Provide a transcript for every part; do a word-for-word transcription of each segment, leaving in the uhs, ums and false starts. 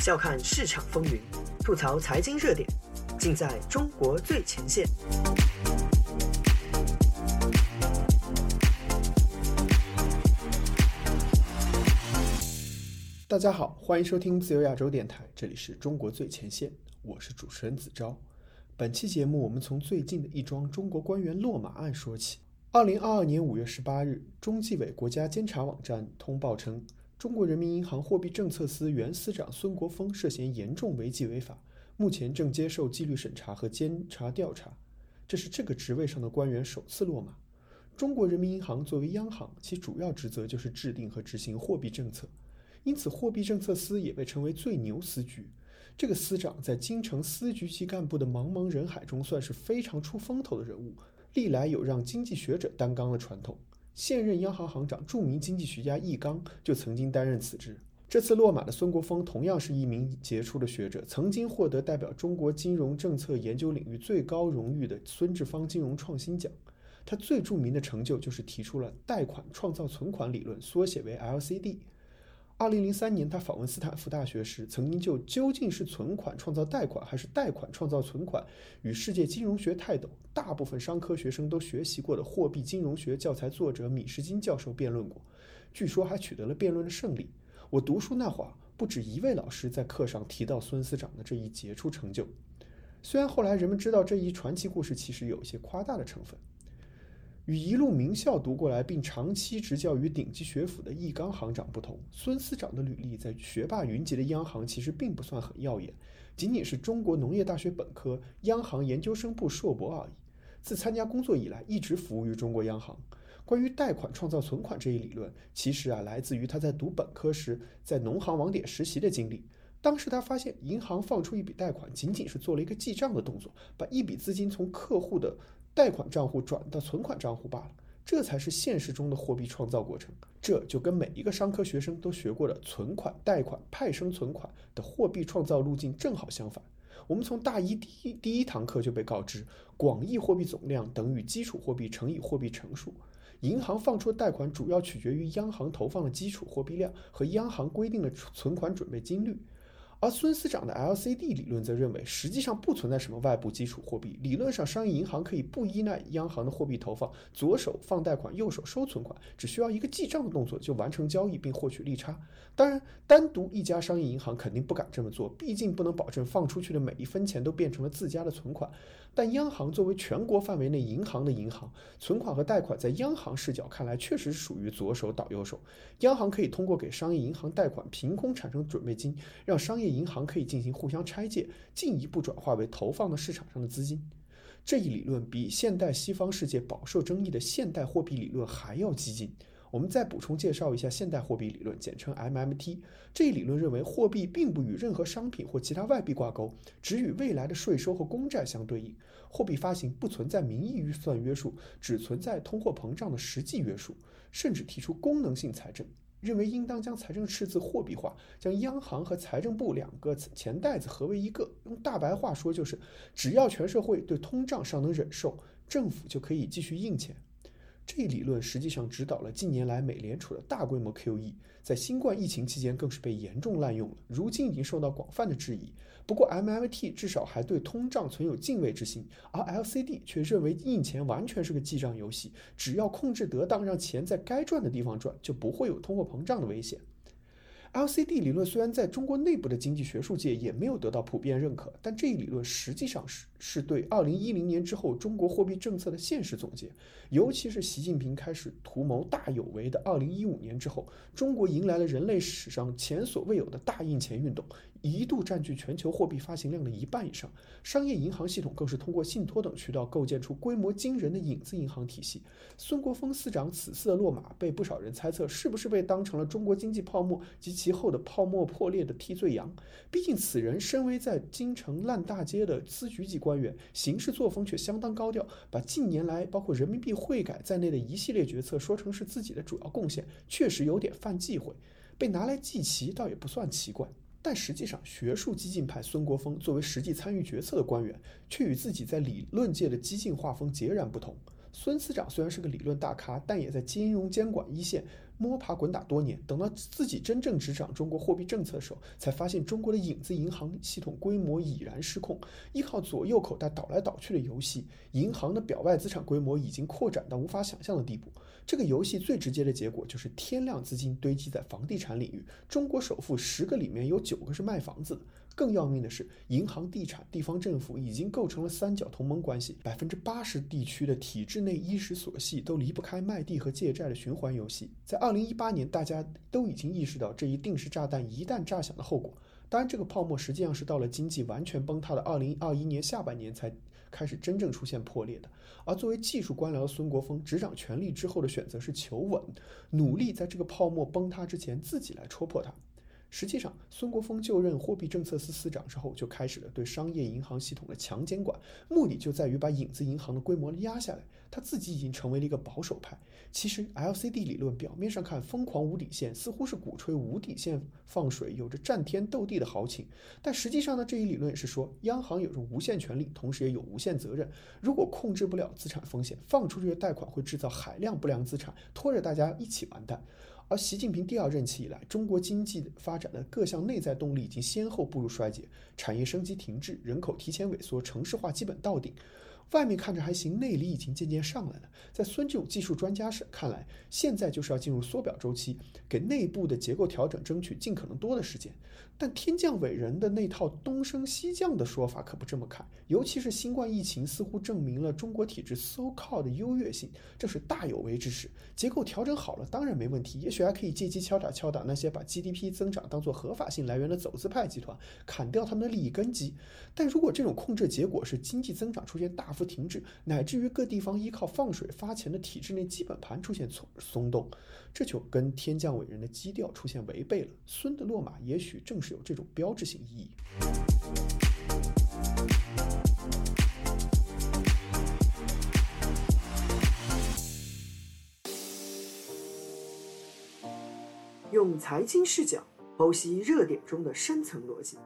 笑看市场风云，吐槽财经热点，尽在中国最前线。大家好，欢迎收听自由亚洲电台，这里是中国最前线，我是主持人子昭。本期节目我们从最近的一桩中国官员落马案说起。二零二二年五月十八日，中纪委国家监察网站通报称，中国人民银行货币政策司原司长孙国峰涉嫌严重违纪违法，目前正接受纪律审查和监察调查。这是这个职位上的官员首次落马。中国人民银行作为央行，其主要职责就是制定和执行货币政策，因此货币政策司也被称为最牛司局。这个司长在京城司局级干部的茫茫人海中算是非常出风头的人物，历来有让经济学者担纲的传统。现任央行行长著名经济学家易纲就曾经担任此职。这次落马的孙国峰同样是一名杰出的学者，曾经获得代表中国金融政策研究领域最高荣誉的孙志芳金融创新奖。他最著名的成就就是提出了贷款创造存款理论，缩写为 L C D。二零零三年，他访问斯坦福大学时，曾经就究竟是存款创造贷款还是贷款创造存款与世界金融学泰斗大部分商科学生都学习过的货币金融学教材作者米什金教授辩论过，据说还取得了辩论的胜利。我读书那会儿，不止一位老师在课上提到孙司长的这一杰出成就。虽然后来人们知道这一传奇故事其实有一些夸大的成分。与一路名校读过来并长期执教于顶级学府的易纲行长不同，孙司长的履历在学霸云集的央行其实并不算很耀眼，仅仅是中国农业大学本科、央行研究生部硕博而已。自参加工作以来，一直服务于中国央行。关于贷款创造存款这一理论，其实啊来自于他在读本科时在农行网点实习的经历。当时他发现，银行放出一笔贷款，仅仅是做了一个记账的动作，把一笔资金从客户的贷款账户转到存款账户罢了，这才是现实中的货币创造过程。这就跟每一个商科学生都学过的存款、贷款、派生存款的货币创造路径正好相反。我们从大一第一第一堂课就被告知，广义货币总量等于基础货币乘以货币乘数。银行放出贷款主要取决于央行投放的基础货币量和央行规定的存款准备金率。而孙司长的 L C D 理论则认为，实际上不存在什么外部基础货币，理论上商业银行可以不依赖央行的货币投放，左手放贷款，右手收存款，只需要一个记账的动作就完成交易并获取利差。当然，单独一家商业银行肯定不敢这么做，毕竟不能保证放出去的每一分钱都变成了自家的存款。但央行作为全国范围内银行的银行，存款和贷款在央行视角看来确实属于左手倒右手。央行可以通过给商业银行贷款凭空产生准备金，让商业银行可以进行互相拆借，进一步转化为投放到市场上的资金。这一理论比现代西方世界饱受争议的现代货币理论还要激进。我们再补充介绍一下现代货币理论，简称 M M T。 这一理论认为，货币并不与任何商品或其他外币挂钩，只与未来的税收和公债相对应。货币发行不存在名义预算约束，只存在通货膨胀的实际约束，甚至提出功能性财政，认为应当将财政赤字货币化，将央行和财政部两个钱袋子合为一个。用大白话说就是，只要全社会对通胀尚能忍受，政府就可以继续印钱。这一理论实际上指导了近年来美联储的大规模 Q E， 在新冠疫情期间更是被严重滥用了，如今已经受到广泛的质疑。不过 M M T 至少还对通胀存有敬畏之心，而 L C D 却认为印钱完全是个记账游戏，只要控制得当，让钱在该赚的地方赚，就不会有通货膨胀的危险。L C D 理论虽然在中国内部的经济学术界也没有得到普遍认可，但这一理论实际上 是, 是对二零一零年之后中国货币政策的现实总结。尤其是习近平开始图谋大有为的二零一五年之后，中国迎来了人类史上前所未有的大印钱运动，一度占据全球货币发行量的一半以上。商业银行系统更是通过信托等渠道构建出规模惊人的影子银行体系。孙国峰司长此次的落马，被不少人猜测是不是被当成了中国经济泡沫及其后的泡沫破裂的替罪羊。毕竟此人身为在京城烂大街的司局级官员，行事作风却相当高调，把近年来包括人民币汇改在内的一系列决策说成是自己的主要贡献，确实有点犯忌讳，被拿来祭旗倒也不算奇怪。但实际上，学术激进派孙国峰作为实际参与决策的官员，却与自己在理论界的激进画风截然不同。孙司长虽然是个理论大咖，但也在金融监管一线摸爬滚打多年，等到自己真正执掌中国货币政策的时候，才发现中国的影子银行系统规模已然失控，依靠左右口袋倒来倒去的游戏，银行的表外资产规模已经扩展到无法想象的地步。这个游戏最直接的结果就是天量资金堆积在房地产领域，中国首富十个里面有九个是卖房子的。更要命的是，银行、地产、地方政府已经构成了三角同盟关系，百分之八十地区的体制内衣食所系都离不开卖地和借债的循环游戏。在二零一八年，大家都已经意识到这一定时炸弹一旦炸响的后果。当然，这个泡沫实际上是到了经济完全崩塌的二零二一年下半年才开始真正出现破裂的。而作为技术官僚的孙国锋执掌权力之后的选择是求稳，努力在这个泡沫崩塌之前自己来戳破它。实际上，孙国锋就任货币政策司司长之后，就开始了对商业银行系统的强监管，目的就在于把影子银行的规模压下来。他自己已经成为了一个保守派。其实 L C D 理论表面上看疯狂无底线，似乎是鼓吹无底线放水，有着战天斗地的豪情，但实际上呢，这一理论是说央行有着无限权利，同时也有无限责任，如果控制不了资产风险，放出去的贷款会制造海量不良资产，拖着大家一起完蛋。而习近平第二任期以来，中国经济发展的各项内在动力已经先后步入衰竭，产业升级停滞，人口提前萎缩，城市化基本到顶。外面看着还行，内里已经渐渐上来了。在孙这种技术专家看来，现在就是要进入缩表周期，给内部的结构调整争取尽可能多的时间。但天降伟人的那套东升西降的说法可不这么看，尤其是新冠疫情似乎证明了中国体制 so called 的优越性，这是大有为之时。结构调整好了当然没问题，也许还可以借机敲打敲打那些把 G D P 增长当作合法性来源的走资派集团，砍掉他们的利益根基。但如果这种控制结果是经济增长出现大幅停滞，乃至于各地方依靠放水发钱的体制内基本盘出现松动，这就跟天降伟人的基调出现违背了。孙的落马也许正是有这种标志性意义。用财经视角剖析热点中的深层逻辑，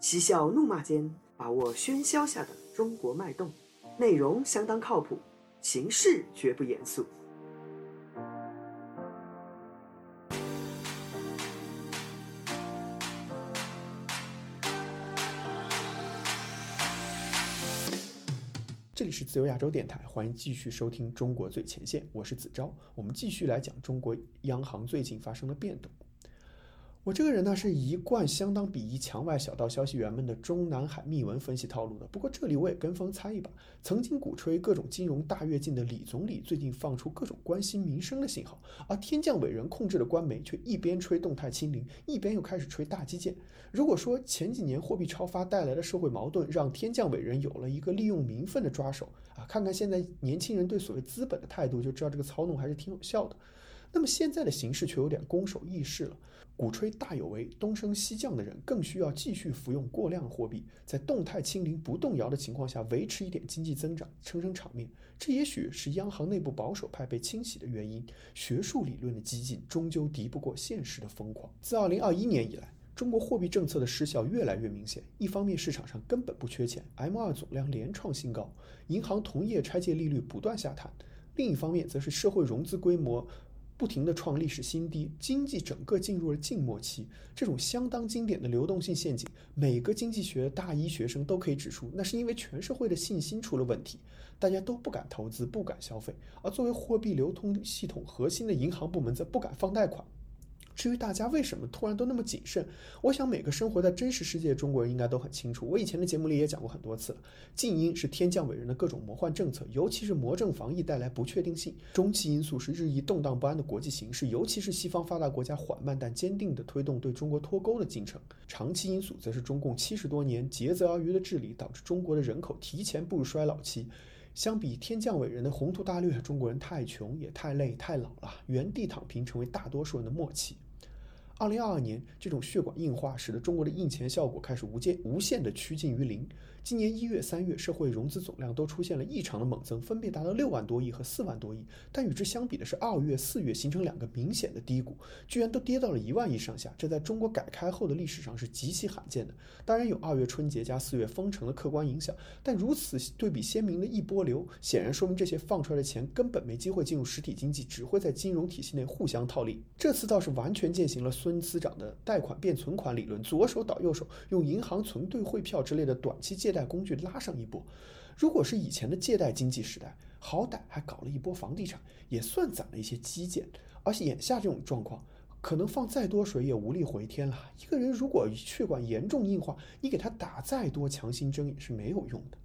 嬉笑怒骂间把握喧嚣下的中国脉动，内容相当靠谱，形式绝不严肃。这里是自由亚洲电台，欢迎继续收听中国最前线，我是子昭。我们继续来讲中国央行最近发生的变动。我这个人呢，是一贯相当鄙夷墙外小道消息源们的中南海密文分析套路的，不过这里我也跟风猜一把。曾经鼓吹各种金融大跃进的李总理，最近放出各种关心民生的信号，而天降伟人控制的官媒却一边吹动态清零，一边又开始吹大基建。如果说前几年货币超发带来的社会矛盾让天降伟人有了一个利用民愤的抓手啊，看看现在年轻人对所谓资本的态度，就知道这个操弄还是挺有效的。那么现在的形势却有点攻守易势了，鼓吹大有为东升西降的人更需要继续服用过量货币，在动态清零不动摇的情况下维持一点经济增长，撑撑场面。这也许是央行内部保守派被清洗的原因，学术理论的激进终究敌不过现实的疯狂。自二零二一年以来，中国货币政策的失效越来越明显，一方面市场上根本不缺钱， M 二 总量连创新高，银行同业拆借利率不断下探，另一方面则是社会融资规模不停地创历史新低，经济整个进入了静默期。这种相当经典的流动性陷阱，每个经济学大一学生都可以指出，那是因为全社会的信心出了问题，大家都不敢投资，不敢消费，而作为货币流通系统核心的银行部门则不敢放贷款。至于大家为什么突然都那么谨慎，我想每个生活在真实世界的中国人应该都很清楚，我以前的节目里也讲过很多次了。近因是天降伟人的各种魔幻政策，尤其是魔政防疫带来不确定性，中期因素是日益动荡不安的国际形势，尤其是西方发达国家缓慢但坚定地推动对中国脱钩的进程，长期因素则是中共七十多年竭泽而渔的治理导致中国的人口提前步入衰老期。相比天降伟人的宏图大略，中国人太穷也太累太老了，原地躺平成为大多数人的默契。二零二二年，这种血管硬化使得中国的印钱效果开始无界无限的趋近于零。今年一月、三月，社会融资总量都出现了异常的猛增，分别达到六万多亿和四万多亿。但与之相比的是，二月、四月形成两个明显的低谷，居然都跌到了一万亿上下，这在中国改开后的历史上是极其罕见的。当然有二月春节加四月封城的客观影响，但如此对比鲜明的一波流，显然说明这些放出来的钱根本没机会进入实体经济，只会在金融体系内互相套利。这次倒是完全践行了孙司长的贷款变存款理论，左手倒右手，用银行存兑汇票之类的短期借贷工具拉上一波。如果是以前的借贷经济时代，好歹还搞了一波房地产，也算攒了一些基建，而且眼下这种状况可能放再多水也无力回天了。一个人如果血管严重硬化，你给他打再多强心针也是没有用的。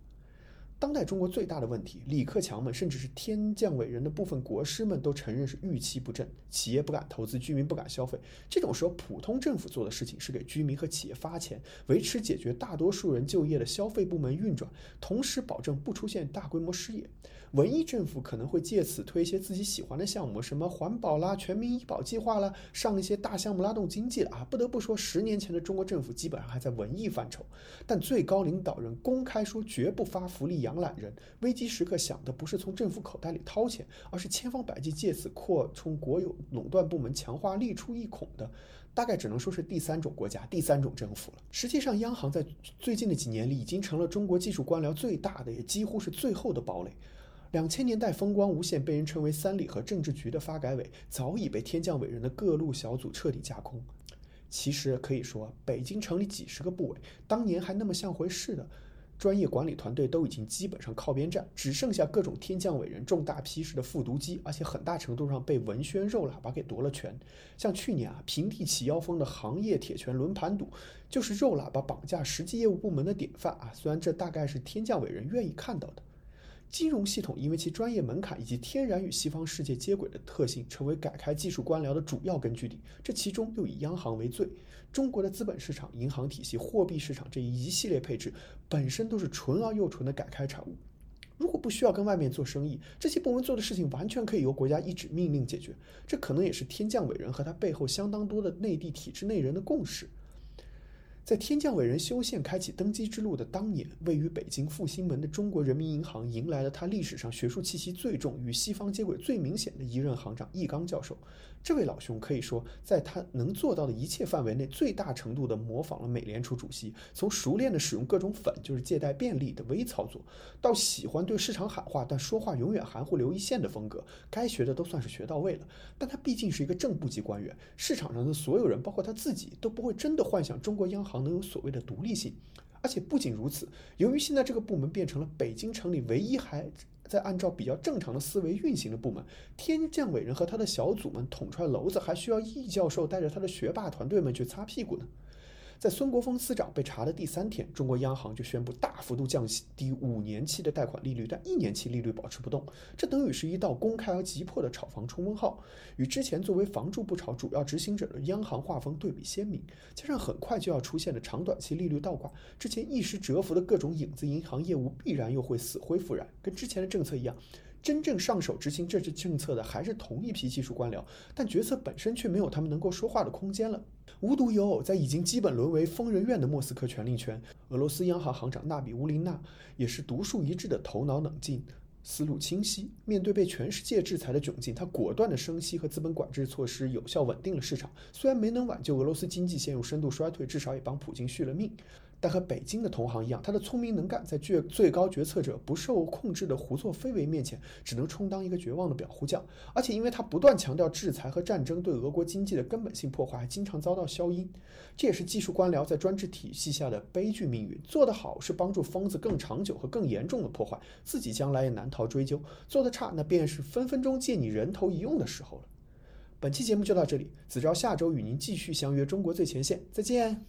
当代中国最大的问题，李克强们甚至是天降伟人的部分国师们都承认是预期不振，企业不敢投资，居民不敢消费。这种时候，普通政府做的事情是给居民和企业发钱，维持解决大多数人就业的消费部门运转，同时保证不出现大规模失业。文艺政府可能会借此推一些自己喜欢的项目，什么环保啦、全民医保计划啦，上一些大项目拉动经济了啊。不得不说，十年前的中国政府基本上还在文艺范畴，但最高领导人公开说绝不发福利养懒人，危机时刻想的不是从政府口袋里掏钱，而是千方百计借此扩充国有垄断部门，强化力出一孔的，大概只能说是第三种国家、第三种政府了。实际上，央行在最近的几年里已经成了中国技术官僚最大的，也几乎是最后的堡垒。两千年代风光无限，被人称为三里和政治局的发改委，早已被天降伟人的各路小组彻底架空。其实可以说，北京城里几十个部委，当年还那么像回事的专业管理团队都已经基本上靠边站，只剩下各种天降伟人重大批示的复读机，而且很大程度上被文宣肉喇叭给夺了权。像去年啊，平地起妖风的行业铁拳轮盘赌，就是肉喇叭绑架实际业务部门的典范啊。虽然这大概是天降伟人愿意看到的。金融系统因为其专业门槛以及天然与西方世界接轨的特性，成为改开技术官僚的主要根据地，这其中又以央行为最。中国的资本市场、银行体系、货币市场这一系列配置本身都是纯而又纯的改开产物。如果不需要跟外面做生意，这些部门做的事情完全可以由国家一纸命令解决，这可能也是天降伟人和他背后相当多的内地体制内人的共识。在天降伟人修宪开启登基之路的当年，位于北京复兴门的中国人民银行迎来了它历史上学术气息最重、与西方接轨最明显的一任行长易纲教授。这位老兄可以说在他能做到的一切范围内，最大程度地模仿了美联储主席，从熟练地使用各种粉，就是借贷便利的微操作，到喜欢对市场喊话但说话永远含糊留一线的风格，该学的都算是学到位了。但他毕竟是一个正部级官员，市场上的所有人包括他自己都不会真的幻想中国央行能有所谓的独立性。而且不仅如此，由于现在这个部门变成了北京城里唯一还在按照比较正常的思维运行的部门，天降伟人和他的小组们捅穿娄子，还需要易教授带着他的学霸团队们去擦屁股呢。在孙国峰司长被查的第三天，中国央行就宣布大幅度降低五年期的贷款利率，但一年期利率保持不动。这等于是一道公开而急迫的炒房冲锋号，与之前作为房住不炒主要执行者的央行画风对比鲜明，加上很快就要出现的长短期利率倒挂，之前一时蛰伏的各种影子银行业务必然又会死灰复燃。跟之前的政策一样，真正上手执行这支政策的还是同一批技术官僚，但决策本身却没有他们能够说话的空间了。无独有偶，在已经基本沦为疯人院的莫斯科权力圈，俄罗斯央行行长纳比乌林娜也是独树一帜的头脑冷静、思路清晰。面对被全世界制裁的窘境，他果断的升息和资本管制措施有效稳定了市场。虽然没能挽救俄罗斯经济陷入深度衰退，至少也帮普京续了命。但和北京的同行一样，他的聪明能干在最高决策者不受控制的胡作非为面前，只能充当一个绝望的裱糊匠。而且因为他不断强调制裁和战争对俄国经济的根本性破坏，还经常遭到消音。这也是技术官僚在专制体系下的悲剧命运。做得好是帮助疯子更长久和更严重的破坏，自己将来也难逃追究；做得差，那便是分分钟借你人头一用的时候了。本期节目就到这里，子昭下周与您继续相约中国最前线，再见。